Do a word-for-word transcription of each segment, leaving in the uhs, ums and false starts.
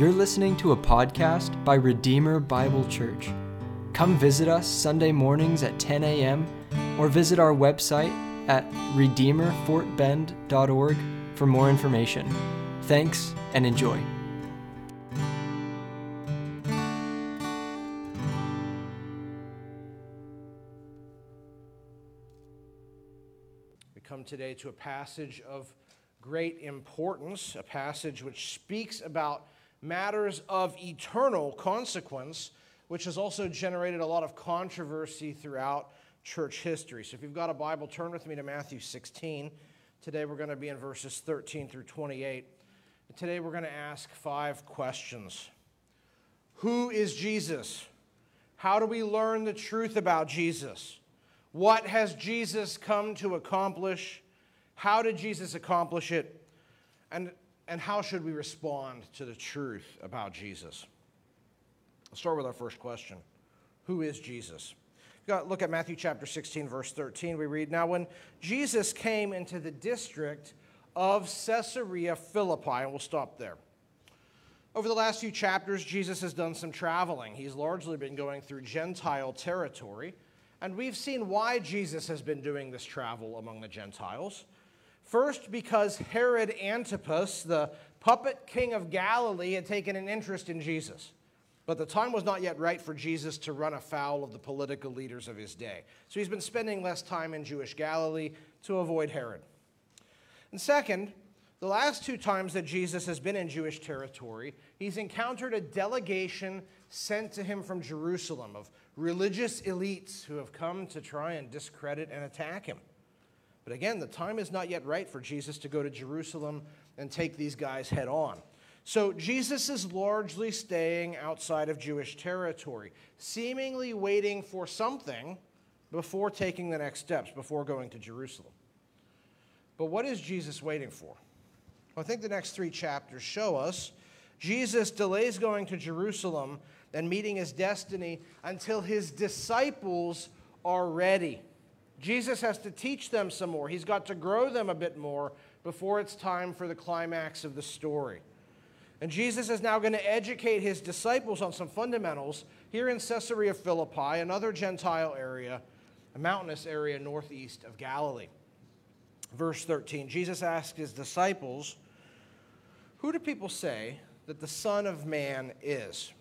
You're listening to a podcast by Redeemer Bible Church. Come visit us Sunday mornings at ten a.m. or visit our website at Redeemer Fort Bend dot org for more information. Thanks and enjoy. We come today to a passage of great importance, a passage which speaks about matters of eternal consequence, which has also generated a lot of controversy throughout church history. So if you've got a Bible, turn with me to Matthew sixteen. Today we're going to be in verses thirteen through twenty-eight. And today we're going to ask five questions. Who is Jesus? How do we learn the truth about Jesus? What has Jesus come to accomplish? How did Jesus accomplish it? And And how should we respond to the truth about Jesus? Let's start with our first question. Who is Jesus? We've got to look at Matthew chapter sixteen, verse thirteen. We read, "Now when Jesus came into the district of Caesarea Philippi," and we'll stop there. Over the last few chapters, Jesus has done some traveling. He's largely been going through Gentile territory, and we've seen why Jesus has been doing this travel among the Gentiles. First, because Herod Antipas, the puppet king of Galilee, had taken an interest in Jesus. But the time was not yet right for Jesus to run afoul of the political leaders of his day. So he's been spending less time in Jewish Galilee to avoid Herod. And second, the last two times that Jesus has been in Jewish territory, he's encountered a delegation sent to him from Jerusalem of religious elites who have come to try and discredit and attack him. But again, the time is not yet right for Jesus to go to Jerusalem and take these guys head on. So Jesus is largely staying outside of Jewish territory, seemingly waiting for something before taking the next steps, before going to Jerusalem. But what is Jesus waiting for? Well, I think the next three chapters show us Jesus delays going to Jerusalem and meeting his destiny until his disciples are ready. Jesus has to teach them some more. He's got to grow them a bit more before it's time for the climax of the story. And Jesus is now going to educate his disciples on some fundamentals here in Caesarea Philippi, another Gentile area, a mountainous area northeast of Galilee. Verse thirteen, Jesus asked his disciples, "Who do people say that the Son of Man is?"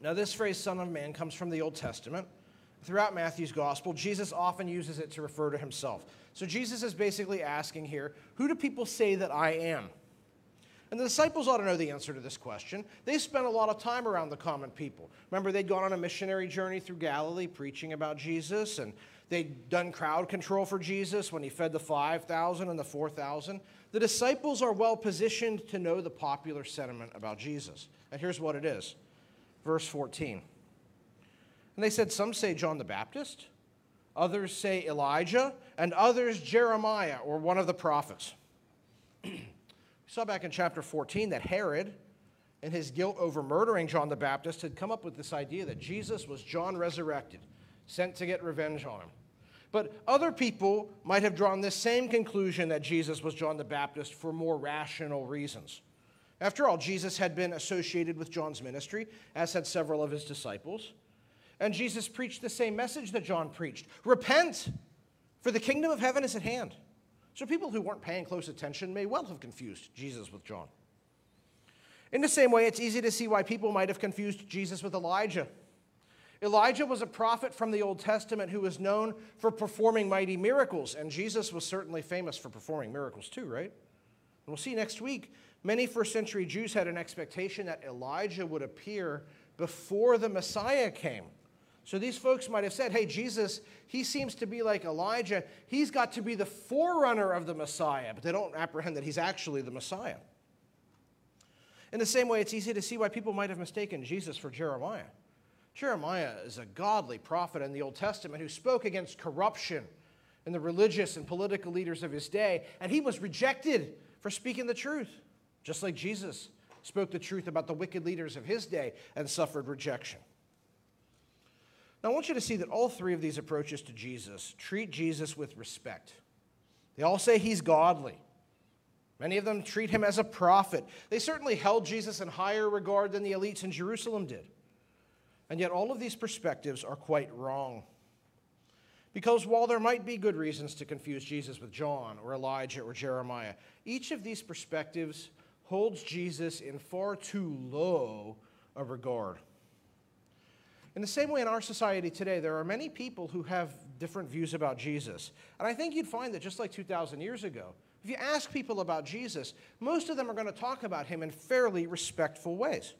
Now this phrase, Son of Man, comes from the Old Testament. Throughout Matthew's gospel, Jesus often uses it to refer to himself. So Jesus is basically asking here, who do people say that I am? And the disciples ought to know the answer to this question. They spent a lot of time around the common people. Remember, they'd gone on a missionary journey through Galilee preaching about Jesus, and they'd done crowd control for Jesus when he fed the five thousand and the four thousand. The disciples are well positioned to know the popular sentiment about Jesus. And here's what it is. Verse fourteen. And they said, "Some say John the Baptist, others say Elijah, and others Jeremiah or one of the prophets." We saw back in chapter fourteen that Herod, in his guilt over murdering John the Baptist, had come up with this idea that Jesus was John resurrected, sent to get revenge on him. But other people might have drawn this same conclusion that Jesus was John the Baptist for more rational reasons. After all, Jesus had been associated with John's ministry, as had several of his disciples. And Jesus preached the same message that John preached. Repent, for the kingdom of heaven is at hand. So people who weren't paying close attention may well have confused Jesus with John. In the same way, it's easy to see why people might have confused Jesus with Elijah. Elijah was a prophet from the Old Testament who was known for performing mighty miracles, and Jesus was certainly famous for performing miracles too, right? And we'll see next week, many first century Jews had an expectation that Elijah would appear before the Messiah came. So these folks might have said, hey, Jesus, he seems to be like Elijah. He's got to be the forerunner of the Messiah, but they don't apprehend that he's actually the Messiah. In the same way, it's easy to see why people might have mistaken Jesus for Jeremiah. Jeremiah is a godly prophet in the Old Testament who spoke against corruption in the religious and political leaders of his day, and he was rejected for speaking the truth, just like Jesus spoke the truth about the wicked leaders of his day and suffered rejection. Now, I want you to see that all three of these approaches to Jesus treat Jesus with respect. They all say he's godly. Many of them treat him as a prophet. They certainly held Jesus in higher regard than the elites in Jerusalem did. And yet all of these perspectives are quite wrong. Because while there might be good reasons to confuse Jesus with John or Elijah or Jeremiah, each of these perspectives holds Jesus in far too low a regard. In the same way, in our society today, there are many people who have different views about Jesus. And I think you'd find that just like two thousand years ago, if you ask people about Jesus, most of them are going to talk about him in fairly respectful ways.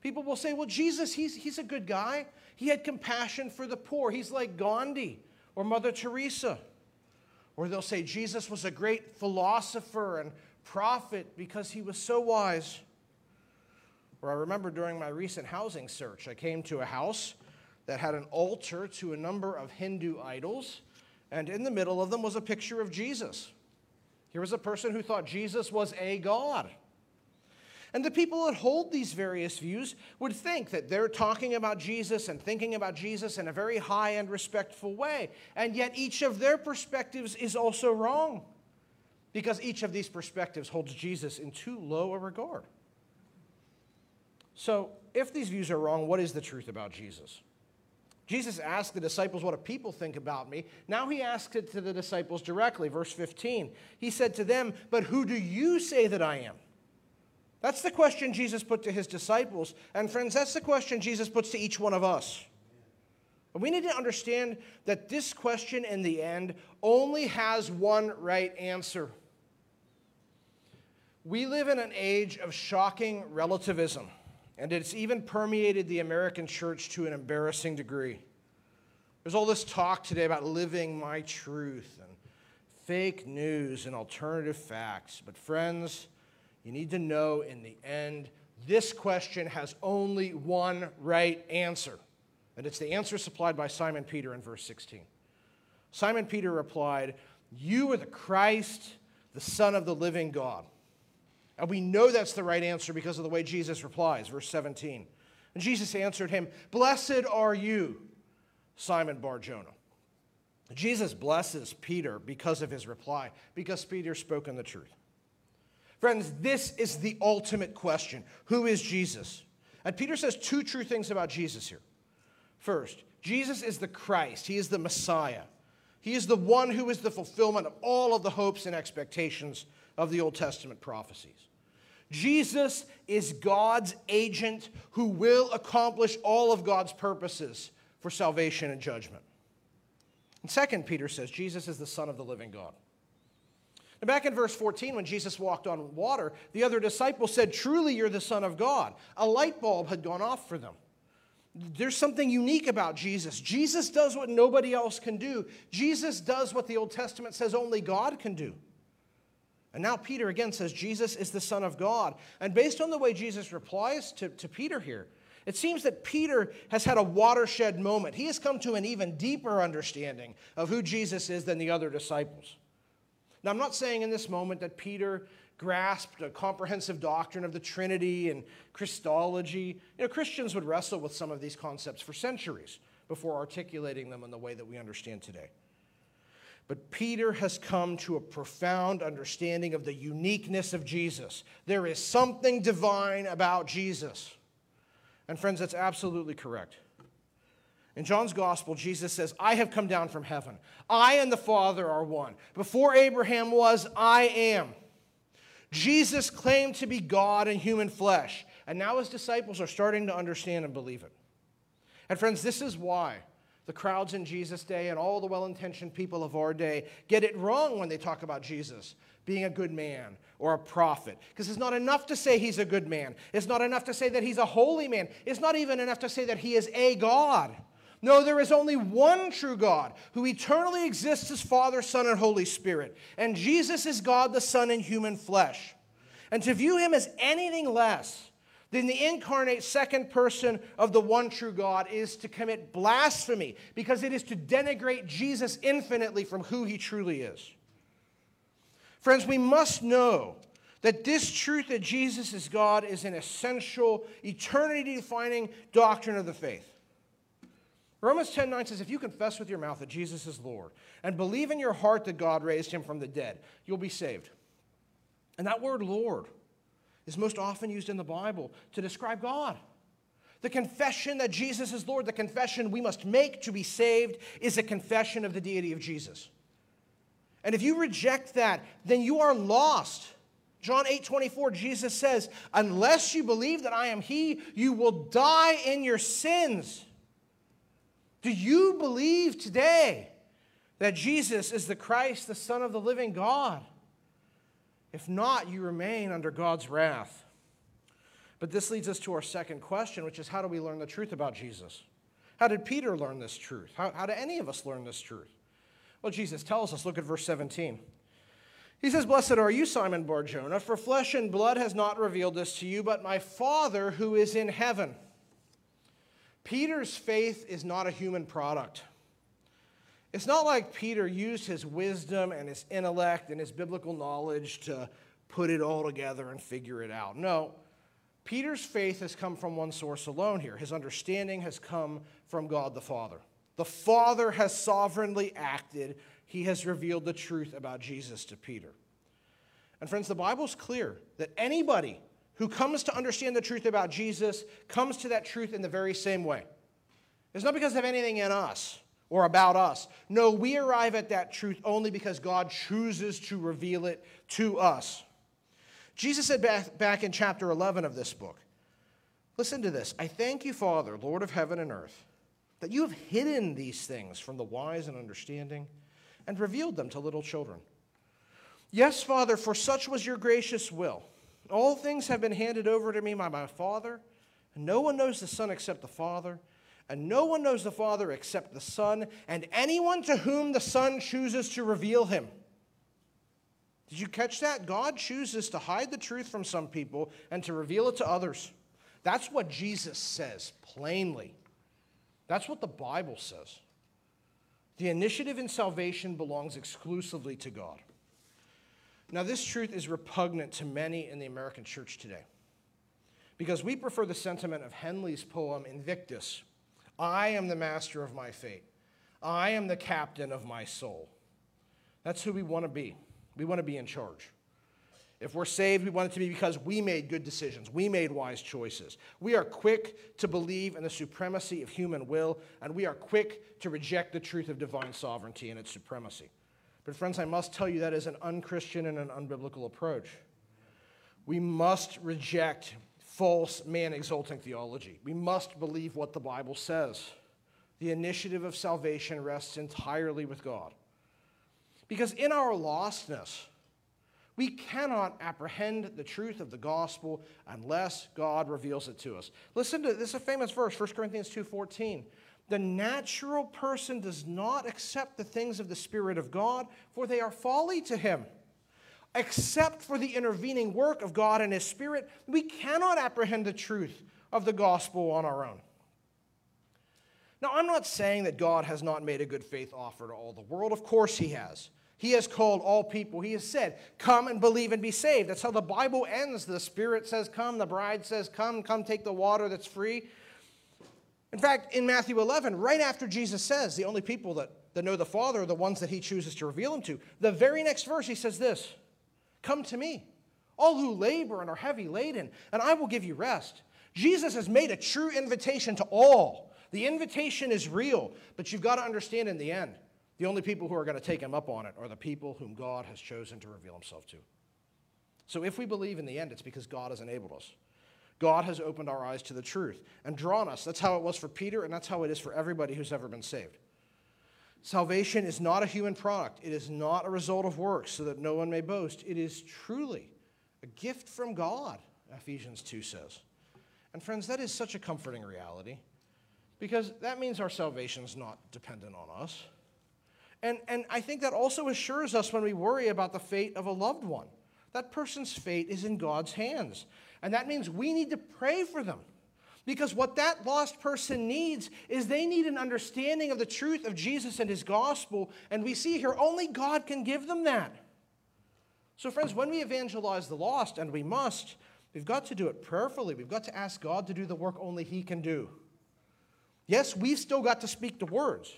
People will say, well, Jesus, he's, he's a good guy. He had compassion for the poor. He's like Gandhi or Mother Teresa. Or they'll say Jesus was a great philosopher and prophet because he was so wise. Or I remember during my recent housing search, I came to a house that had an altar to a number of Hindu idols, and in the middle of them was a picture of Jesus. Here was a person who thought Jesus was a god. And the people that hold these various views would think that they're talking about Jesus and thinking about Jesus in a very high and respectful way. And yet each of their perspectives is also wrong, because each of these perspectives holds Jesus in too low a regard. So if these views are wrong, what is the truth about Jesus? Jesus asked the disciples, what do people think about me? Now he asked it to the disciples directly. Verse fifteen, he said to them, but who do you say that I am? That's the question Jesus put to his disciples. And friends, that's the question Jesus puts to each one of us. And we need to understand that this question in the end only has one right answer. We live in an age of shocking relativism, and it's even permeated the American church to an embarrassing degree. There's all this talk today about living my truth and fake news and alternative facts. But friends, you need to know in the end, this question has only one right answer. And it's the answer supplied by Simon Peter in verse sixteen. Simon Peter replied, you are the Christ, the Son of the living God. And we know that's the right answer because of the way Jesus replies. Verse seventeen. And Jesus answered him, blessed are you, Simon Bar-Jonah. Jesus blesses Peter because of his reply, because Peter spoke in the truth. Friends, this is the ultimate question. Who is Jesus? And Peter says two true things about Jesus here. First, Jesus is the Christ. He is the Messiah. He is the one who is the fulfillment of all of the hopes and expectations of the Old Testament prophecies. Jesus is God's agent who will accomplish all of God's purposes for salvation and judgment. And second, Peter says Jesus is the Son of the living God. Now back in verse fourteen, when Jesus walked on water, the other disciples said, truly you're the Son of God. A light bulb had gone off for them. There's something unique about Jesus. Jesus does what nobody else can do. Jesus does what the Old Testament says only God can do. And now Peter again says Jesus is the Son of God. And based on the way Jesus replies to, to Peter here, it seems that Peter has had a watershed moment. He has come to an even deeper understanding of who Jesus is than the other disciples. Now, I'm not saying in this moment that Peter grasped a comprehensive doctrine of the Trinity and Christology. You know, Christians would wrestle with some of these concepts for centuries before articulating them in the way that we understand today. But Peter has come to a profound understanding of the uniqueness of Jesus. There is something divine about Jesus. And friends, that's absolutely correct. In John's gospel, Jesus says, I have come down from heaven. I and the Father are one. Before Abraham was, I am. Jesus claimed to be God in human flesh. And now his disciples are starting to understand and believe it. And friends, this is why the crowds in Jesus' day and all the well-intentioned people of our day get it wrong when they talk about Jesus being a good man or a prophet. Because it's not enough to say he's a good man. It's not enough to say that he's a holy man. It's not even enough to say that he is a God. No, there is only one true God who eternally exists as Father, Son, and Holy Spirit. And Jesus is God the Son in human flesh. And to view him as anything less than the incarnate second person of the one true God is to commit blasphemy, because it is to denigrate Jesus infinitely from who he truly is. Friends, we must know that this truth that Jesus is God is an essential, eternity-defining doctrine of the faith. Romans ten nine says, if you confess with your mouth that Jesus is Lord and believe in your heart that God raised him from the dead, you'll be saved. And that word Lord is most often used in the Bible to describe God. The confession that Jesus is Lord, the confession we must make to be saved, is a confession of the deity of Jesus. And if you reject that, then you are lost. John eight twenty-four, Jesus says, unless you believe that I am he, you will die in your sins. Do you believe today that Jesus is the Christ, the Son of the living God? If not, you remain under God's wrath. But this leads us to our second question, which is, how do we learn the truth about Jesus? How did Peter learn this truth? How, how do any of us learn this truth? Well, Jesus tells us. Look at verse seventeen. He says, blessed are you, Simon Bar-Jonah, for flesh and blood has not revealed this to you, but my Father who is in heaven. Peter's faith is not a human product. It's not like Peter used his wisdom and his intellect and his biblical knowledge to put it all together and figure it out. No, Peter's faith has come from one source alone here. His understanding has come from God the Father. The Father has sovereignly acted. He has revealed the truth about Jesus to Peter. And friends, the Bible's clear that anybody who comes to understand the truth about Jesus comes to that truth in the very same way. It's not because of anything in us or about us. No, we arrive at that truth only because God chooses to reveal it to us. Jesus said back, back in chapter eleven of this book, listen to this, I thank you, Father, Lord of heaven and earth, that you have hidden these things from the wise and understanding and revealed them to little children. Yes, Father, for such was your gracious will. All things have been handed over to me by my Father, and no one knows the Son except the Father, and no one knows the Father except the Son, and anyone to whom the Son chooses to reveal him. Did you catch that? God chooses to hide the truth from some people and to reveal it to others. That's what Jesus says plainly. That's what the Bible says. The initiative in salvation belongs exclusively to God. Now, this truth is repugnant to many in the American church today because we prefer the sentiment of Henley's poem, Invictus, I am the master of my fate. I am the captain of my soul. That's who we want to be. We want to be in charge. If we're saved, we want it to be because we made good decisions. We made wise choices. We are quick to believe in the supremacy of human will, and we are quick to reject the truth of divine sovereignty and its supremacy. But friends, I must tell you that is an unchristian and an unbiblical approach. We must reject false man-exalting theology. We must believe what the Bible says. The initiative of salvation rests entirely with God. Because in our lostness, we cannot apprehend the truth of the gospel unless God reveals it to us. Listen to this, is a famous verse, First Corinthians two fourteen. The natural person does not accept the things of the Spirit of God, for they are folly to him. Except for the intervening work of God and his Spirit, we cannot apprehend the truth of the gospel on our own. Now, I'm not saying that God has not made a good faith offer to all the world. Of course he has. He has called all people. He has said, come and believe and be saved. That's how the Bible ends. The Spirit says, come. The bride says, come. Come take the water that's free. In fact, in Matthew eleven, right after Jesus says, the only people that, that know the Father are the ones that he chooses to reveal him to, the very next verse he says this, come to me, all who labor and are heavy laden, and I will give you rest. Jesus has made a true invitation to all. The invitation is real, but you've got to understand in the end, the only people who are going to take him up on it are the people whom God has chosen to reveal himself to. So if we believe in the end, it's because God has enabled us. God has opened our eyes to the truth and drawn us. That's how it was for Peter, and that's how it is for everybody who's ever been saved. Salvation is not a human product. It is not a result of works so that no one may boast. It is truly a gift from God, Ephesians two says. And friends, that is such a comforting reality because that means our salvation is not dependent on us. And, and I think that also assures us when we worry about the fate of a loved one. That person's fate is in God's hands. And that means we need to pray for them because what that lost person needs is they need an understanding of the truth of Jesus and his gospel. And we see here only God can give them that. So friends, when we evangelize the lost, and we must, we've got to do it prayerfully. We've got to ask God to do the work only he can do. Yes, we've still got to speak the words.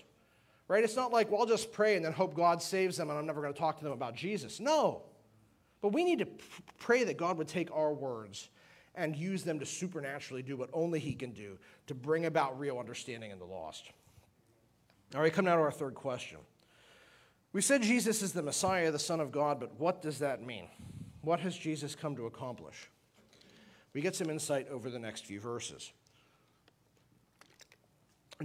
Right? It's not like, well, I'll just pray and then hope God saves them and I'm never going to talk to them about Jesus. No. But we need to pray that God would take our words and use them to supernaturally do what only he can do to bring about real understanding in the lost. All right, come now to our third question. We said Jesus is the Messiah, the Son of God, but what does that mean? What has Jesus come to accomplish? We get some insight over the next few verses.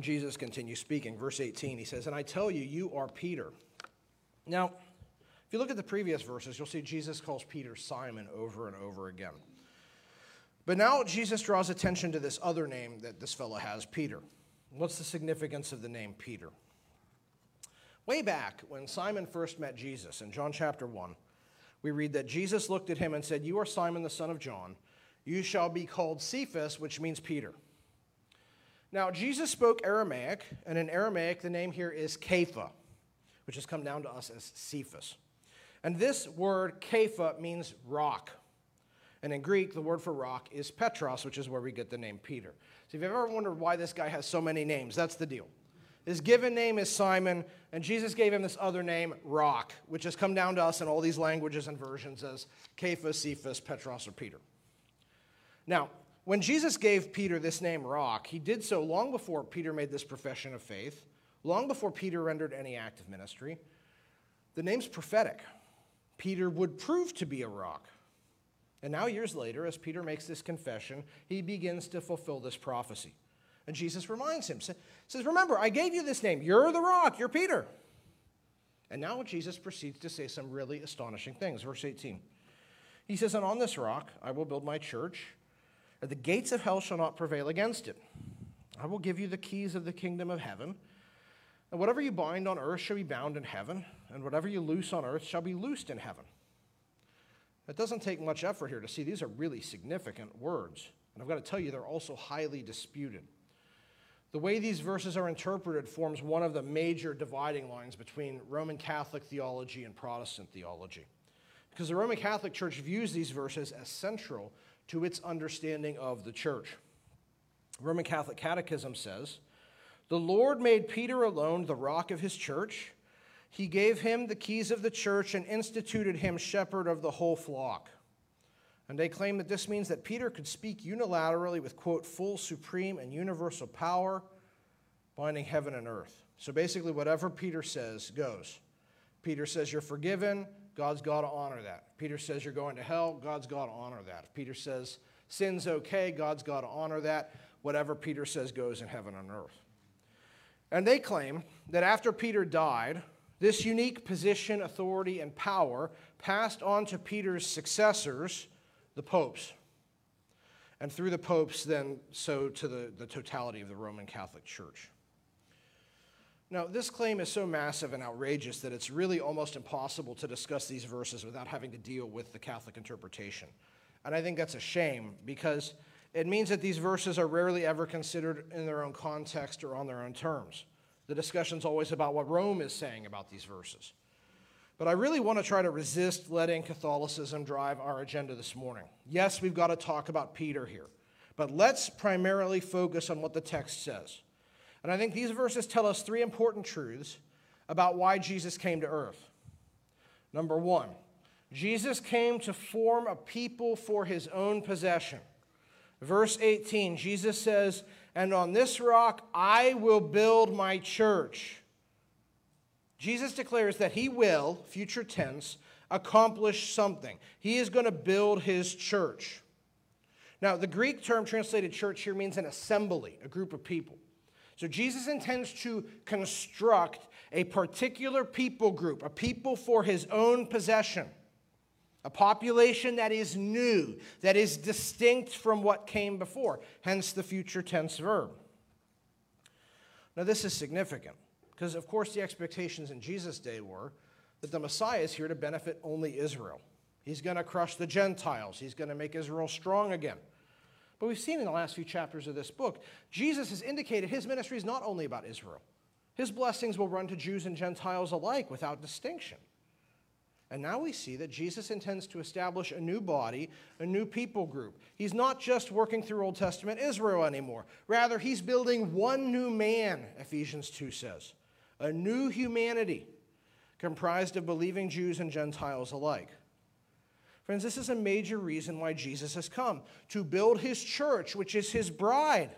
Jesus continues speaking. Verse eighteen, he says, "And I tell you, you are Peter." Now, if you look at the previous verses, you'll see Jesus calls Peter Simon over and over again. But now Jesus draws attention to this other name that this fellow has, Peter. What's the significance of the name Peter? Way back when Simon first met Jesus in John chapter one, we read that Jesus looked at him and said, "You are Simon, the son of John. You shall be called Cephas," which means Peter. Now, Jesus spoke Aramaic, and in Aramaic, the name here is Kepha, which has come down to us as Cephas. And this word, Kepha, means rock. And in Greek, the word for rock is Petros, which is where we get the name Peter. So if you've ever wondered why this guy has so many names, that's the deal. His given name is Simon, and Jesus gave him this other name, rock, which has come down to us in all these languages and versions as Kepha, Cephas, Petros, or Peter. Now, when Jesus gave Peter this name, rock, he did so long before Peter made this profession of faith, long before Peter rendered any act of ministry. The name's prophetic. Peter would prove to be a rock. And now years later, as Peter makes this confession, he begins to fulfill this prophecy. And Jesus reminds him, says, "Remember, I gave you this name. You're the rock. You're Peter." And now Jesus proceeds to say some really astonishing things. Verse eighteen, he says, "And on this rock I will build my church, and the gates of hell shall not prevail against it. I will give you the keys of the kingdom of heaven. And whatever you bind on earth shall be bound in heaven, and whatever you loose on earth shall be loosed in heaven." It doesn't take much effort here to see these are really significant words. And I've got to tell you, they're also highly disputed. The way these verses are interpreted forms one of the major dividing lines between Roman Catholic theology and Protestant theology, because the Roman Catholic Church views these verses as central to its understanding of the church. Roman Catholic Catechism says, "The Lord made Peter alone the rock of his church. He gave him the keys of the church and instituted him shepherd of the whole flock." And they claim that this means that Peter could speak unilaterally with, quote, "full, supreme, and universal power, binding heaven and earth." So basically, whatever Peter says goes. Peter says, "You're forgiven." God's got to honor that. Peter says, "You're going to hell." God's got to honor that. Peter says, "Sin's okay." God's got to honor that. Whatever Peter says goes in heaven and earth. And they claim that after Peter died, this unique position, authority, and power passed on to Peter's successors, the popes. And through the popes, then, so to the, the totality of the Roman Catholic Church. Now, this claim is so massive and outrageous that it's really almost impossible to discuss these verses without having to deal with the Catholic interpretation. And I think that's a shame, because it means that these verses are rarely ever considered in their own context or on their own terms. The discussion's always about what Rome is saying about these verses. But I really want to try to resist letting Catholicism drive our agenda this morning. Yes, we've got to talk about Peter here, but let's primarily focus on what the text says. And I think these verses tell us three important truths about why Jesus came to earth. Number one, Jesus came to form a people for his own possession. Verse eighteen, Jesus says, "And on this rock I will build my church." Jesus declares that he will, future tense, accomplish something. He is going to build his church. Now, the Greek term translated church here means an assembly, a group of people. So Jesus intends to construct a particular people group, a people for his own possession, a population that is new, that is distinct from what came before, hence the future tense verb. Now, this is significant because, of course, the expectations in Jesus' day were that the Messiah is here to benefit only Israel. He's going to crush the Gentiles. He's going to make Israel strong again. But we've seen in the last few chapters of this book, Jesus has indicated his ministry is not only about Israel. His blessings will run to Jews and Gentiles alike without distinction. And now we see that Jesus intends to establish a new body, a new people group. He's not just working through Old Testament Israel anymore. Rather, he's building one new man, Ephesians two says, a new humanity comprised of believing Jews and Gentiles alike. Friends, this is a major reason why Jesus has come, to build his church, which is his bride.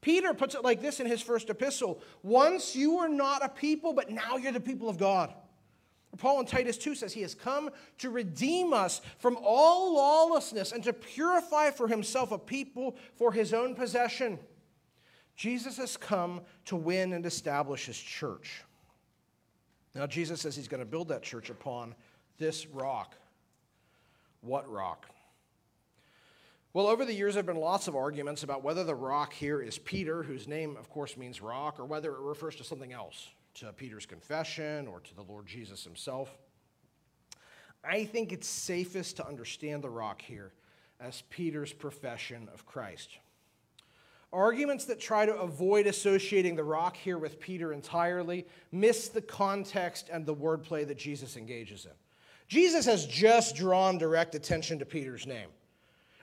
Peter puts it like this in his first epistle. Once you were not a people, but now you're the people of God. Paul in Titus two says he has come to redeem us from all lawlessness and to purify for himself a people for his own possession. Jesus has come to win and establish his church. Now, Jesus says he's going to build that church upon this rock. What rock? Well, over the years, there have been lots of arguments about whether the rock here is Peter, whose name, of course, means rock, or whether it refers to something else, to Peter's confession or to the Lord Jesus himself. I think it's safest to understand the rock here as Peter's profession of Christ. Arguments that try to avoid associating the rock here with Peter entirely miss the context and the wordplay that Jesus engages in. Jesus has just drawn direct attention to Peter's name.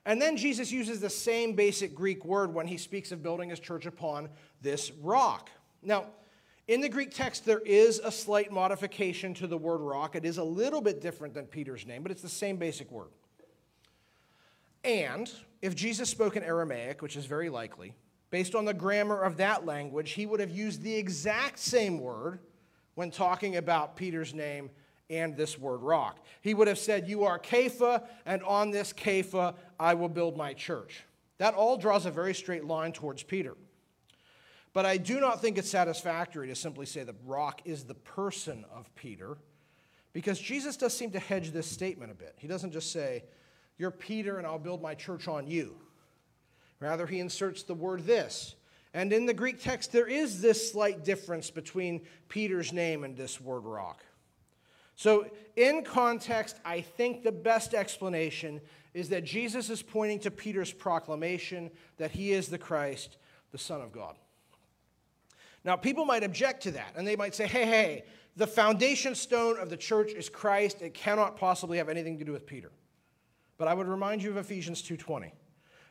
And then Jesus uses the same basic Greek word when he speaks of building his church upon this rock. Now, in the Greek text, there is a slight modification to the word rock. It is a little bit different than Peter's name, but it's the same basic word. And if Jesus spoke in Aramaic, which is very likely, based on the grammar of that language, he would have used the exact same word when talking about Peter's name and this word rock. He would have said, you are Kepha, and on this Kepha I will build my church. That all draws a very straight line towards Peter. But I do not think it's satisfactory to simply say the rock is the person of Peter, because Jesus does seem to hedge this statement a bit. He doesn't just say, you're Peter and I'll build my church on you. Rather, he inserts the word this. And in the Greek text, there is this slight difference between Peter's name and this word rock. So in context, I think the best explanation is that Jesus is pointing to Peter's proclamation that he is the Christ, the Son of God. Now, people might object to that, and they might say, hey, hey, the foundation stone of the church is Christ. It cannot possibly have anything to do with Peter. But I would remind you of Ephesians two twenty.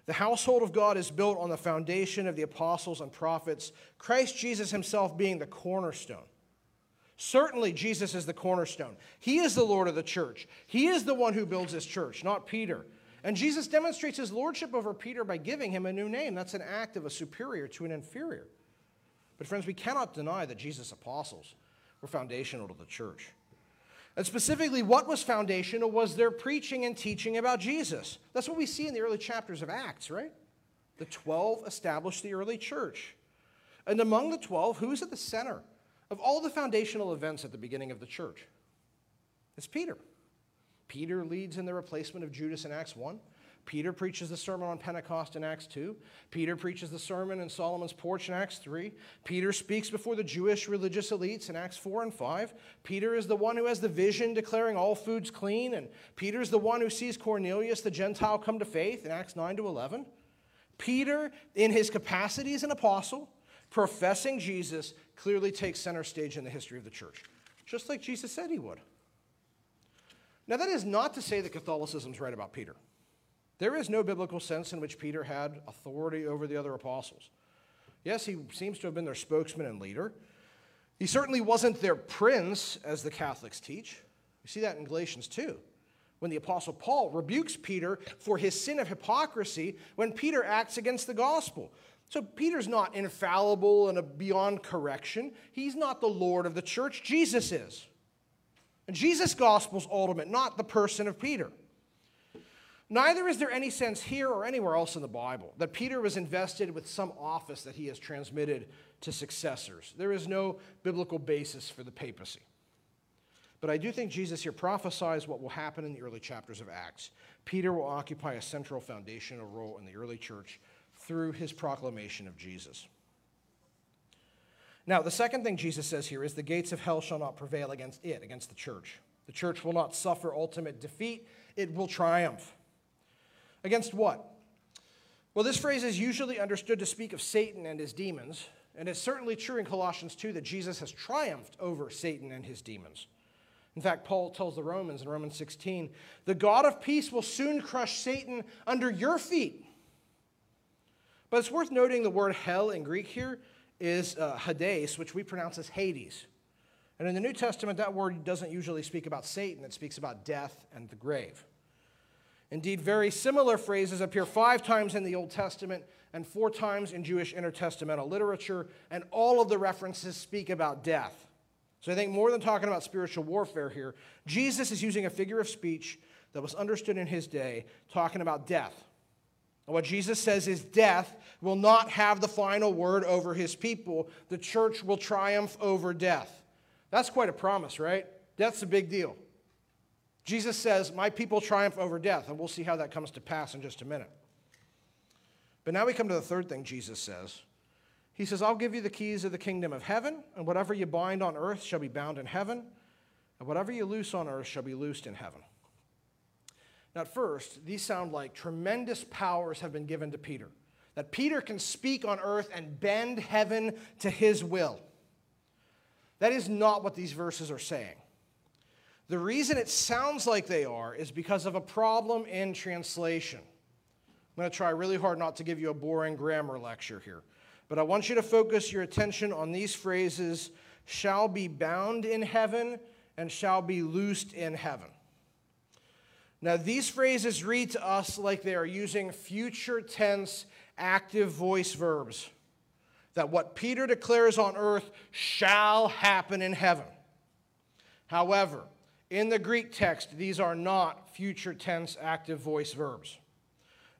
The household of God is built on the foundation of the apostles and prophets, Christ Jesus himself being the cornerstone. Certainly, Jesus is the cornerstone. He is the Lord of the church. He is the one who builds his church, not Peter. And Jesus demonstrates his lordship over Peter by giving him a new name. That's an act of a superior to an inferior. But friends, we cannot deny that Jesus' apostles were foundational to the church. And specifically, what was foundational was their preaching and teaching about Jesus. That's what we see in the early chapters of Acts, right? The twelve established the early church. And among the twelve, who's at the center of all the foundational events at the beginning of the church? It's Peter. Peter leads in the replacement of Judas in Acts one. Peter preaches the sermon on Pentecost in Acts two. Peter preaches the sermon in Solomon's porch in Acts three. Peter speaks before the Jewish religious elites in Acts four and five. Peter is the one who has the vision declaring all foods clean, and Peter's the one who sees Cornelius the Gentile come to faith in Acts nine to eleven. Peter, in his capacity as an apostle, professing Jesus, clearly takes center stage in the history of the church, just like Jesus said he would. Now, that is not to say that Catholicism's right about Peter. There is no biblical sense in which Peter had authority over the other apostles. Yes, he seems to have been their spokesman and leader. He certainly wasn't their prince, as the Catholics teach. We see that in Galatians two, when the apostle Paul rebukes Peter for his sin of hypocrisy when Peter acts against the gospel. So Peter's not infallible and beyond correction. He's not the Lord of the church. Jesus is. And Jesus' gospel's ultimate, not the person of Peter. Neither is there any sense here or anywhere else in the Bible that Peter was invested with some office that he has transmitted to successors. There is no biblical basis for the papacy. But I do think Jesus here prophesies what will happen in the early chapters of Acts. Peter will occupy a central foundational role in the early church through his proclamation of Jesus. Now, the second thing Jesus says here is the gates of hell shall not prevail against it, against the church. The church will not suffer ultimate defeat. It will triumph. Against what? Well, this phrase is usually understood to speak of Satan and his demons, and it's certainly true in Colossians two that Jesus has triumphed over Satan and his demons. In fact, Paul tells the Romans in Romans sixteen, the God of peace will soon crush Satan under your feet. But it's worth noting the word hell in Greek here is uh, Hades, which we pronounce as Hades. And in the New Testament, that word doesn't usually speak about Satan. It speaks about death and the grave. Indeed, very similar phrases appear five times in the Old Testament and four times in Jewish intertestamental literature, and all of the references speak about death. So I think more than talking about spiritual warfare here, Jesus is using a figure of speech that was understood in his day, talking about death. And what Jesus says is death will not have the final word over his people. The church will triumph over death. That's quite a promise, right? Death's a big deal. Jesus says, my people triumph over death, and we'll see how that comes to pass in just a minute. But now we come to the third thing Jesus says. He says, I'll give you the keys of the kingdom of heaven, and whatever you bind on earth shall be bound in heaven, and whatever you loose on earth shall be loosed in heaven. Now, at first, these sound like tremendous powers have been given to Peter, that Peter can speak on earth and bend heaven to his will. That is not what these verses are saying. The reason it sounds like they are is because of a problem in translation. I'm going to try really hard not to give you a boring grammar lecture here, but I want you to focus your attention on these phrases, shall be bound in heaven and shall be loosed in heaven. Now, these phrases read to us like they are using future tense active voice verbs, that what Peter declares on earth shall happen in heaven. However, in the Greek text, these are not future tense active voice verbs.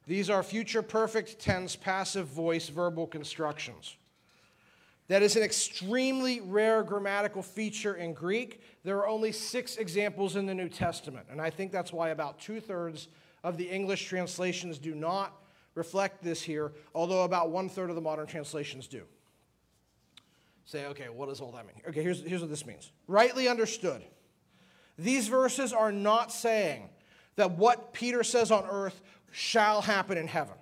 These are future perfect tense passive voice verbal constructions. That is an extremely rare grammatical feature in Greek. There are only six examples in the New Testament, and I think that's why about two-thirds of the English translations do not reflect this here, although about one-third of the modern translations do. Say, okay, what does all that mean? Okay, here's, here's what this means. Rightly understood, these verses are not saying that what Peter says on earth shall happen in heaven.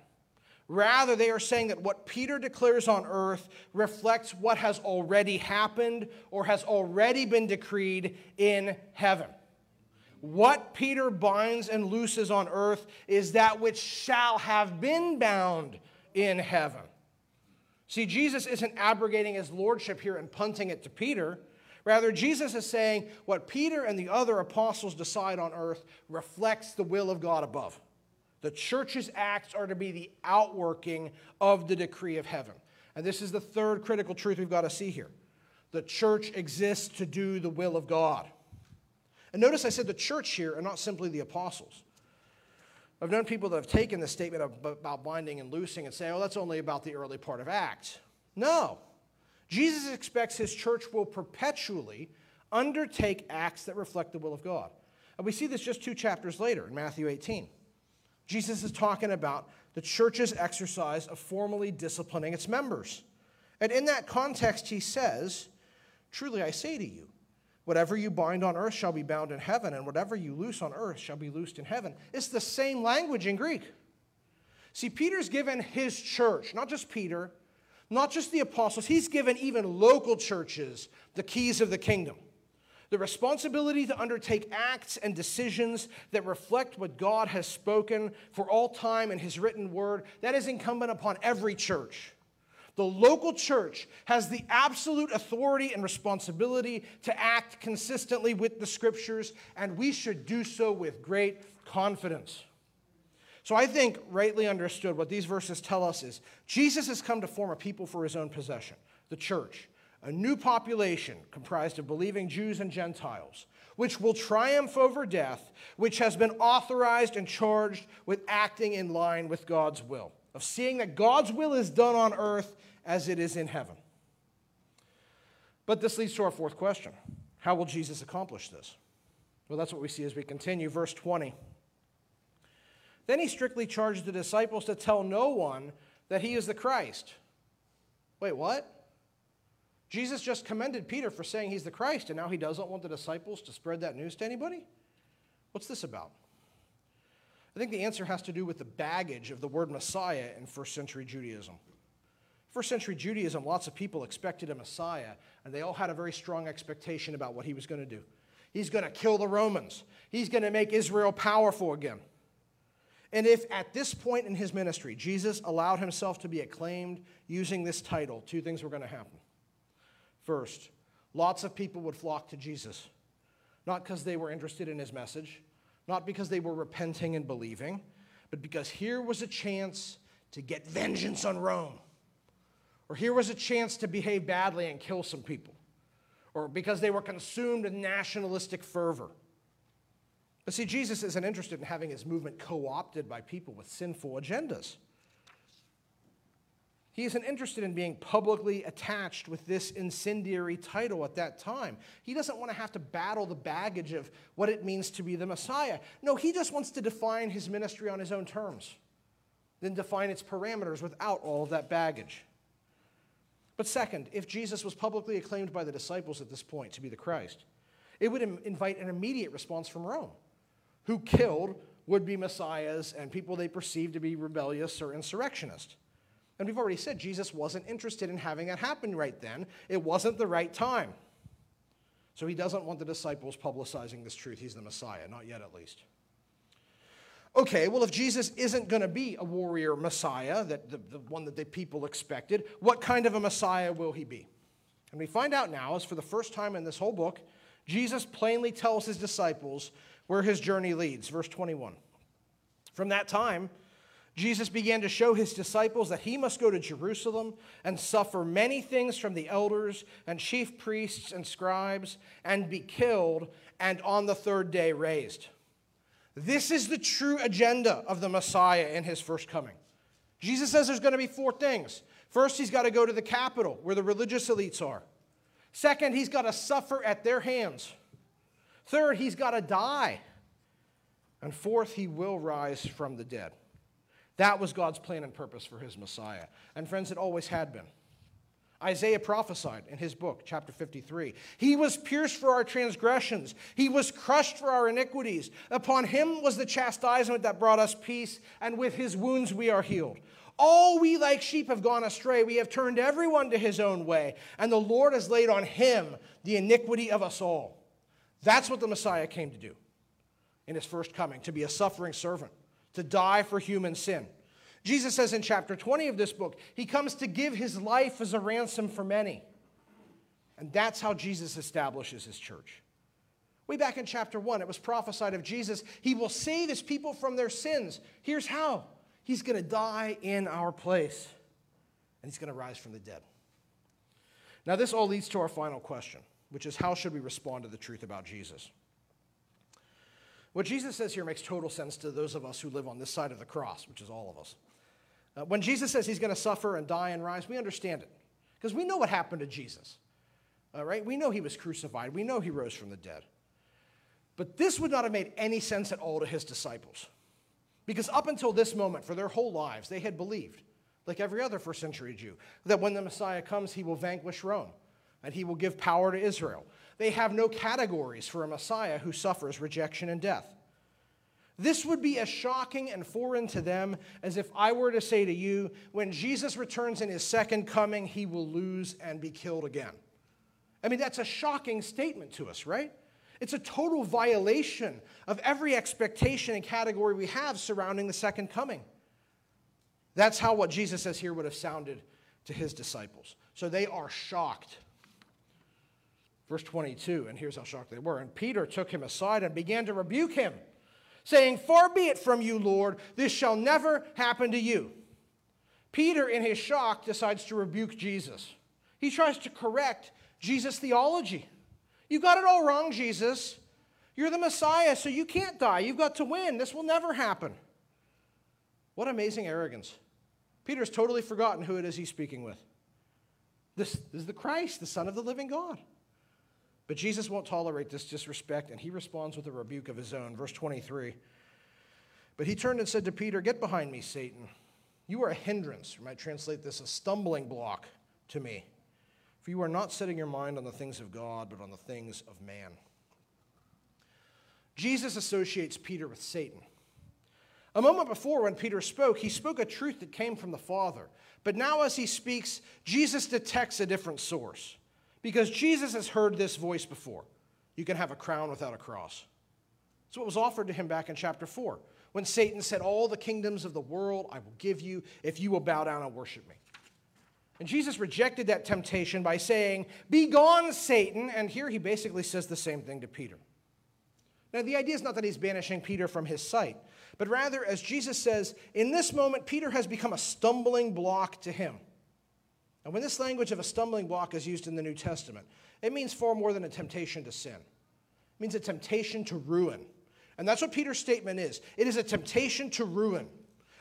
Rather, they are saying that what Peter declares on earth reflects what has already happened or has already been decreed in heaven. What Peter binds and looses on earth is that which shall have been bound in heaven. See, Jesus isn't abrogating his lordship here and punting it to Peter. Rather, Jesus is saying what Peter and the other apostles decide on earth reflects the will of God above. The church's acts are to be the outworking of the decree of heaven. And this is the third critical truth we've got to see here. The church exists to do the will of God. And notice I said the church here and not simply the apostles. I've known people that have taken this statement about binding and loosing and say, oh, that's only about the early part of Acts. No. Jesus expects his church will perpetually undertake acts that reflect the will of God. And we see this just two chapters later in Matthew eighteen. Jesus is talking about the church's exercise of formally disciplining its members. And in that context, he says, truly I say to you, whatever you bind on earth shall be bound in heaven, and whatever you loose on earth shall be loosed in heaven. It's the same language in Greek. See, Peter's given his church, not just Peter, not just the apostles, he's given even local churches the keys of the kingdom. The responsibility to undertake acts and decisions that reflect what God has spoken for all time in his written word, that is incumbent upon every church. The local church has the absolute authority and responsibility to act consistently with the scriptures, and we should do so with great confidence. So I think, rightly understood, what these verses tell us is Jesus has come to form a people for his own possession, the church, a new population comprised of believing Jews and Gentiles, which will triumph over death, which has been authorized and charged with acting in line with God's will, of seeing that God's will is done on earth as it is in heaven. But this leads to our fourth question. How will Jesus accomplish this? Well, that's what we see as we continue. Verse twenty. Then he strictly charged the disciples to tell no one that he is the Christ. Wait, what? Jesus just commended Peter for saying he's the Christ, and now he doesn't want the disciples to spread that news to anybody? What's this about? I think the answer has to do with the baggage of the word Messiah in first century Judaism. First century Judaism, lots of people expected a Messiah, and they all had a very strong expectation about what he was going to do. He's going to kill the Romans. He's going to make Israel powerful again. And if at this point in his ministry, Jesus allowed himself to be acclaimed using this title, two things were going to happen. First, lots of people would flock to Jesus, not because they were interested in his message, not because they were repenting and believing, but because here was a chance to get vengeance on Rome, or here was a chance to behave badly and kill some people, or because they were consumed with nationalistic fervor. But see, Jesus isn't interested in having his movement co-opted by people with sinful agendas. He isn't interested in being publicly attached with this incendiary title at that time. He doesn't want to have to battle the baggage of what it means to be the Messiah. No, he just wants to define his ministry on his own terms, then define its parameters without all of that baggage. But second, if Jesus was publicly acclaimed by the disciples at this point to be the Christ, it would im- invite an immediate response from Rome, who killed would-be messiahs and people they perceived to be rebellious or insurrectionists. And we've already said Jesus wasn't interested in having that happen right then. It wasn't the right time. So he doesn't want the disciples publicizing this truth. He's the Messiah, not yet at least. Okay, well, if Jesus isn't going to be a warrior Messiah, that the, the one that the people expected, what kind of a Messiah will he be? And we find out now, as for the first time in this whole book, Jesus plainly tells his disciples where his journey leads. Verse twenty-one. From that time, Jesus began to show his disciples that he must go to Jerusalem and suffer many things from the elders and chief priests and scribes and be killed and on the third day raised. This is the true agenda of the Messiah in his first coming. Jesus says there's going to be four things. First, he's got to go to the capital where the religious elites are. Second, he's got to suffer at their hands. Third, he's got to die. And fourth, he will rise from the dead. That was God's plan and purpose for his Messiah. And friends, it always had been. Isaiah prophesied in his book, chapter fifty-three. He was pierced for our transgressions. He was crushed for our iniquities. Upon him was the chastisement that brought us peace, and with his wounds we are healed. All we like sheep have gone astray. We have turned everyone to his own way, and the Lord has laid on him the iniquity of us all. That's what the Messiah came to do in his first coming, to be a suffering servant, to die for human sin. Jesus says in chapter twenty of this book, he comes to give his life as a ransom for many. And that's how Jesus establishes his church. Way back in chapter one, it was prophesied of Jesus, he will save his people from their sins. Here's how. He's going to die in our place, and he's going to rise from the dead. Now, this all leads to our final question, which is how should we respond to the truth about Jesus? What Jesus says here makes total sense to those of us who live on this side of the cross, which is all of us. Uh, when Jesus says he's going to suffer and die and rise, we understand it because we know what happened to Jesus. All right? We know he was crucified. We know he rose from the dead. But this would not have made any sense at all to his disciples because up until this moment, for their whole lives, they had believed, like every other first century Jew, that when the Messiah comes, he will vanquish Rome and he will give power to Israel. They have no categories for a Messiah who suffers rejection and death. This would be as shocking and foreign to them as if I were to say to you, when Jesus returns in his second coming, he will lose and be killed again. I mean, that's a shocking statement to us, right? It's a total violation of every expectation and category we have surrounding the second coming. That's how what Jesus says here would have sounded to his disciples. So they are shocked. Verse twenty-two, and here's how shocked they were. And Peter took him aside and began to rebuke him, saying, "Far be it from you, Lord, this shall never happen to you." Peter, in his shock, decides to rebuke Jesus. He tries to correct Jesus' theology. You got it all wrong, Jesus. You're the Messiah, so you can't die. You've got to win. This will never happen. What amazing arrogance. Peter's totally forgotten who it is he's speaking with. This is the Christ, the Son of the living God. But Jesus won't tolerate this disrespect, and he responds with a rebuke of his own. Verse twenty-three, but he turned and said to Peter, "Get behind me, Satan. You are a hindrance," we might translate this, a stumbling block to me. "For you are not setting your mind on the things of God, but on the things of man." Jesus associates Peter with Satan. A moment before when Peter spoke, he spoke a truth that came from the Father. But now as he speaks, Jesus detects a different source. Because Jesus has heard this voice before. You can have a crown without a cross. So it was offered to him back in chapter four, when Satan said, "All the kingdoms of the world I will give you if you will bow down and worship me." And Jesus rejected that temptation by saying, "Be gone, Satan." And here he basically says the same thing to Peter. Now, the idea is not that he's banishing Peter from his sight, but rather, as Jesus says, in this moment, Peter has become a stumbling block to him. And when this language of a stumbling block is used in the New Testament, it means far more than a temptation to sin. It means a temptation to ruin. And that's what Peter's statement is. It is a temptation to ruin.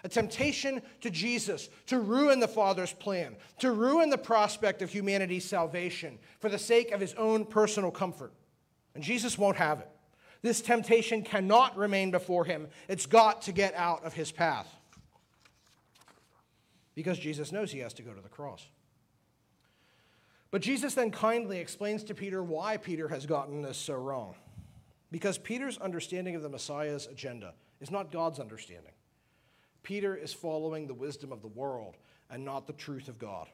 A temptation to Jesus, to ruin the Father's plan, to ruin the prospect of humanity's salvation for the sake of his own personal comfort. And Jesus won't have it. This temptation cannot remain before him. It's got to get out of his path. Because Jesus knows he has to go to the cross. But Jesus then kindly explains to Peter why Peter has gotten this so wrong. Because Peter's understanding of the Messiah's agenda is not God's understanding. Peter is following the wisdom of the world and not the truth of God.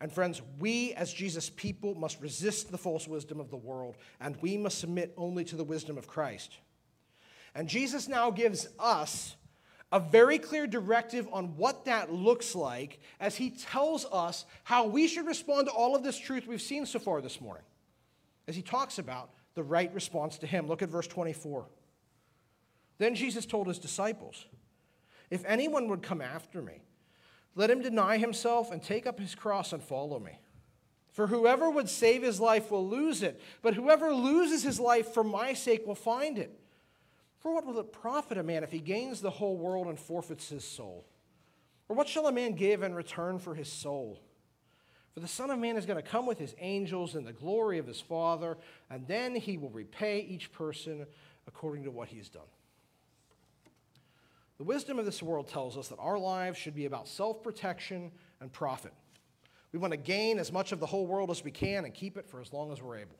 And friends, we as Jesus' people must resist the false wisdom of the world, and we must submit only to the wisdom of Christ. And Jesus now gives us a very clear directive on what that looks like as he tells us how we should respond to all of this truth we've seen so far this morning, as he talks about the right response to him. Look at verse twenty-four. Then Jesus told his disciples, "If anyone would come after me, let him deny himself and take up his cross and follow me. For whoever would save his life will lose it, but whoever loses his life for my sake will find it. For what will it profit a man if he gains the whole world and forfeits his soul? Or what shall a man give in return for his soul? For the Son of Man is going to come with his angels in the glory of his Father, and then he will repay each person according to what he has done." The wisdom of this world tells us that our lives should be about self-protection and profit. We want to gain as much of the whole world as we can and keep it for as long as we're able.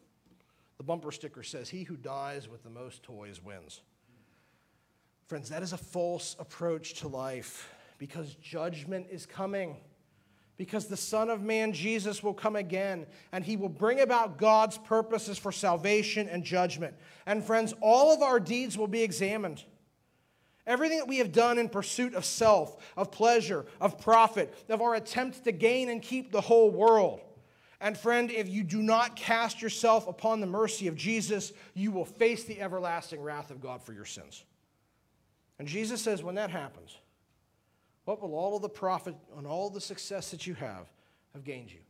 The bumper sticker says, "He who dies with the most toys wins." Friends, that is a false approach to life because judgment is coming. Because the Son of Man, Jesus, will come again, and he will bring about God's purposes for salvation and judgment. And friends, all of our deeds will be examined. Everything that we have done in pursuit of self, of pleasure, of profit, of our attempt to gain and keep the whole world. And friend, if you do not cast yourself upon the mercy of Jesus, you will face the everlasting wrath of God for your sins. And Jesus says, when that happens, what will all of the profit and all the success that you have have gained you?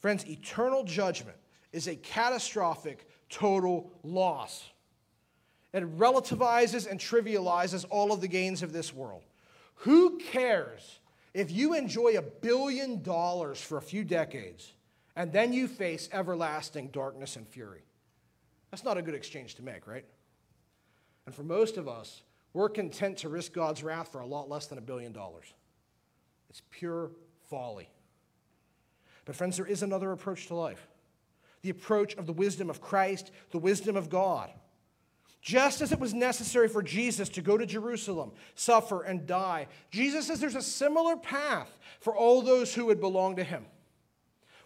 Friends, eternal judgment is a catastrophic total loss. It relativizes and trivializes all of the gains of this world. Who cares if you enjoy a billion dollars for a few decades and then you face everlasting darkness and fury? That's not a good exchange to make, right? And for most of us, we're content to risk God's wrath for a lot less than a billion dollars. It's pure folly. But friends, there is another approach to life. The approach of the wisdom of Christ, the wisdom of God. Just as it was necessary for Jesus to go to Jerusalem, suffer, and die, Jesus says there's a similar path for all those who would belong to him.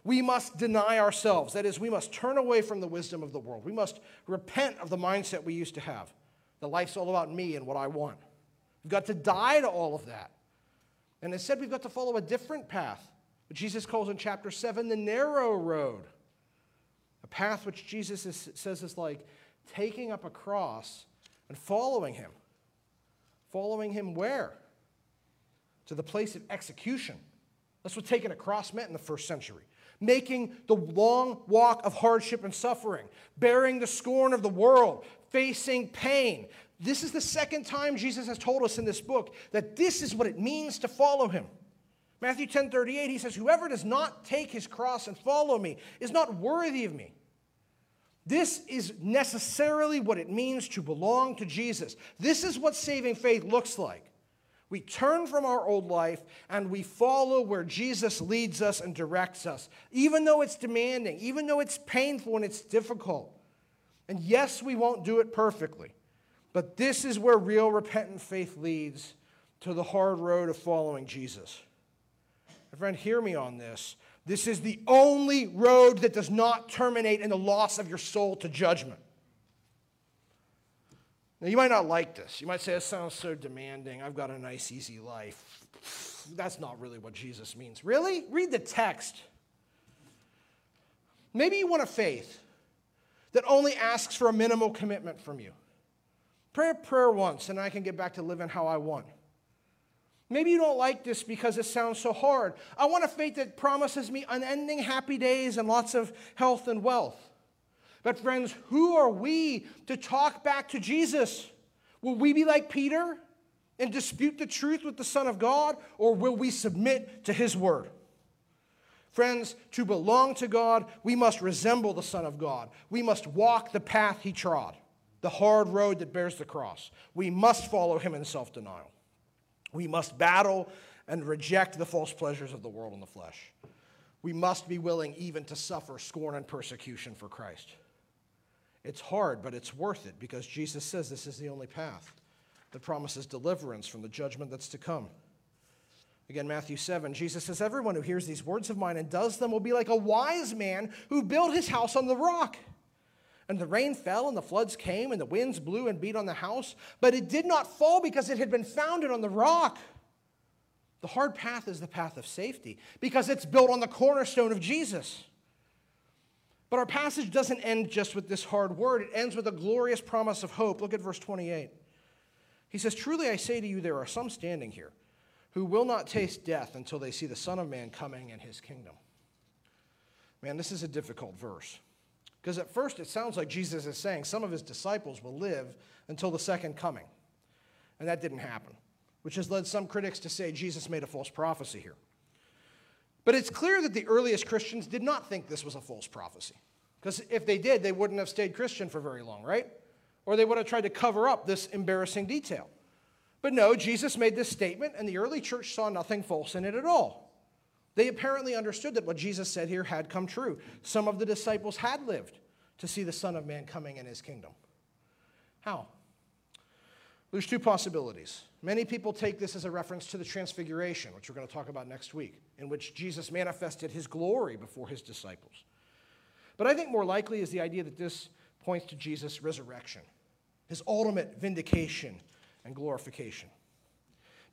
We must deny ourselves. That is, we must turn away from the wisdom of the world. We must repent of the mindset we used to have. The life's all about me and what I want. We've got to die to all of that. And instead, we've got to follow a different path, which Jesus calls in chapter seven the narrow road, a path which Jesus is, says is like taking up a cross and following him. Following him where? To the place of execution. That's what taking a cross meant in the first century. Making the long walk of hardship and suffering, bearing the scorn of the world, facing pain. This is the second time Jesus has told us in this book that this is what it means to follow him. Matthew ten thirty-eight, he says, "Whoever does not take his cross and follow me is not worthy of me." This is necessarily what it means to belong to Jesus. This is what saving faith looks like. We turn from our old life and we follow where Jesus leads us and directs us, even though it's demanding, even though it's painful and it's difficult. And yes, we won't do it perfectly, but this is where real repentant faith leads to the hard road of following Jesus. And friend, hear me on this. This is the only road that does not terminate in the loss of your soul to judgment. Now, you might not like this. You might say, "It sounds so demanding. I've got a nice, easy life." That's not really what Jesus means. Really? Read the text. Maybe you want a faith that only asks for a minimal commitment from you. Pray a prayer once, and I can get back to living how I want. Maybe you don't like this because it sounds so hard. I want a faith that promises me unending happy days and lots of health and wealth. But friends, who are we to talk back to Jesus? Will we be like Peter and dispute the truth with the Son of God, or will we submit to his word? Friends, to belong to God, we must resemble the Son of God. We must walk the path he trod, the hard road that bears the cross. We must follow him in self-denial. We must battle and reject the false pleasures of the world and the flesh. We must be willing even to suffer scorn and persecution for Christ. It's hard, but it's worth it, because Jesus says this is the only path that promises deliverance from the judgment that's to come. Again, Matthew seven, Jesus says, everyone who hears these words of mine and does them will be like a wise man who built his house on the rock. And the rain fell, and the floods came, and the winds blew and beat on the house, but it did not fall because it had been founded on the rock. The hard path is the path of safety because it's built on the cornerstone of Jesus. But our passage doesn't end just with this hard word. It ends with a glorious promise of hope. Look at verse twenty-eight. He says, truly I say to you, there are some standing here who will not taste death until they see the Son of Man coming in his kingdom. Man, this is a difficult verse, because at first it sounds like Jesus is saying some of his disciples will live until the second coming, and that didn't happen, which has led some critics to say Jesus made a false prophecy here. But it's clear that the earliest Christians did not think this was a false prophecy, because if they did, they wouldn't have stayed Christian for very long, right? Or they would have tried to cover up this embarrassing detail. But no, Jesus made this statement, and the early church saw nothing false in it at all. They apparently understood that what Jesus said here had come true. Some of the disciples had lived to see the Son of Man coming in his kingdom. How? There's two possibilities. Many people take this as a reference to the transfiguration, which we're going to talk about next week, in which Jesus manifested his glory before his disciples. But I think more likely is the idea that this points to Jesus' resurrection, his ultimate vindication and glorification.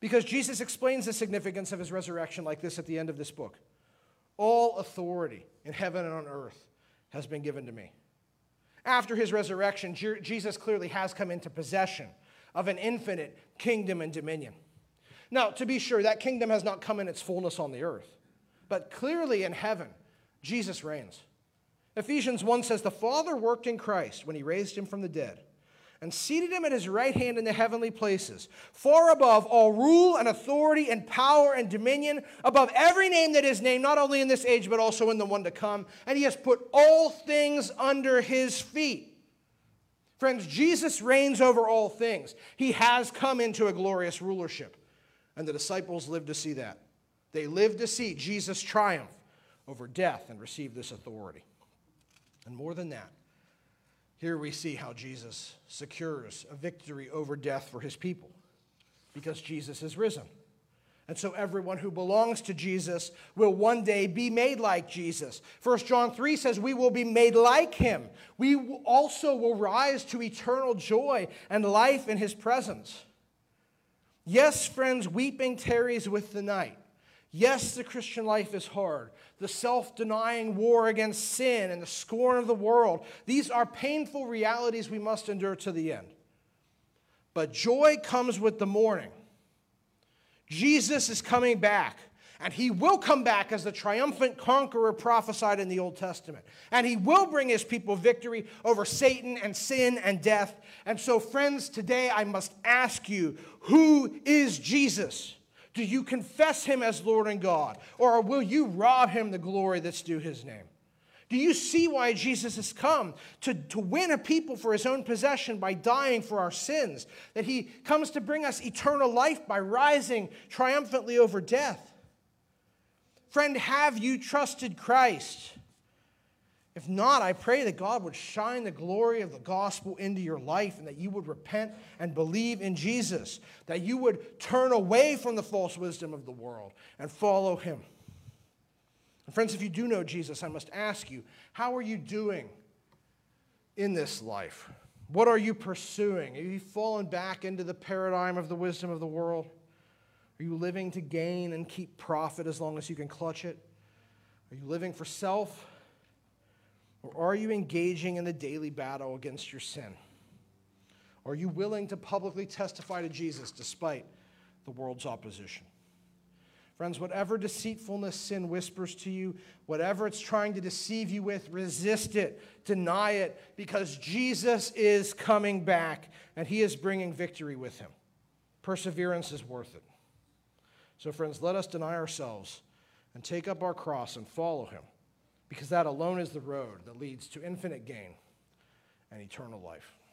Because Jesus explains the significance of his resurrection like this at the end of this book. All authority in heaven and on earth has been given to me. After his resurrection, Je- Jesus clearly has come into possession of an infinite kingdom and dominion. Now, to be sure, that kingdom has not come in its fullness on the earth, but clearly in heaven, Jesus reigns. Ephesians one says, the Father worked in Christ when he raised him from the dead and seated him at his right hand in the heavenly places, far above all rule and authority and power and dominion, above every name that is named, not only in this age, but also in the one to come. And he has put all things under his feet. Friends, Jesus reigns over all things. He has come into a glorious rulership. And the disciples lived to see that. They lived to see Jesus triumph over death and receive this authority. And more than that, here we see how Jesus secures a victory over death for his people, because Jesus is risen. And so everyone who belongs to Jesus will one day be made like Jesus. First John three says we will be made like him. We also will rise to eternal joy and life in his presence. Yes, friends, weeping tarries with the night. Yes, the Christian life is hard. The self-denying war against sin and the scorn of the world, these are painful realities we must endure to the end. But joy comes with the morning. Jesus is coming back, and he will come back as the triumphant conqueror prophesied in the Old Testament. And he will bring his people victory over Satan and sin and death. And so, friends, today I must ask you, who is Jesus? Do you confess him as Lord and God, or will you rob him the glory that's due his name? Do you see why Jesus has come? To, to win a people for his own possession by dying for our sins, that he comes to bring us eternal life by rising triumphantly over death. Friend, have you trusted Christ? If not, I pray that God would shine the glory of the gospel into your life, and that you would repent and believe in Jesus, that you would turn away from the false wisdom of the world and follow him. And friends, if you do know Jesus, I must ask you, how are you doing in this life? What are you pursuing? Have you fallen back into the paradigm of the wisdom of the world? Are you living to gain and keep profit as long as you can clutch it? Are you living for self? Or are you engaging in the daily battle against your sin? Are you willing to publicly testify to Jesus despite the world's opposition? Friends, whatever deceitfulness sin whispers to you, whatever it's trying to deceive you with, resist it, deny it, because Jesus is coming back, and he is bringing victory with him. Perseverance is worth it. So, friends, let us deny ourselves and take up our cross and follow him, because that alone is the road that leads to infinite gain and eternal life.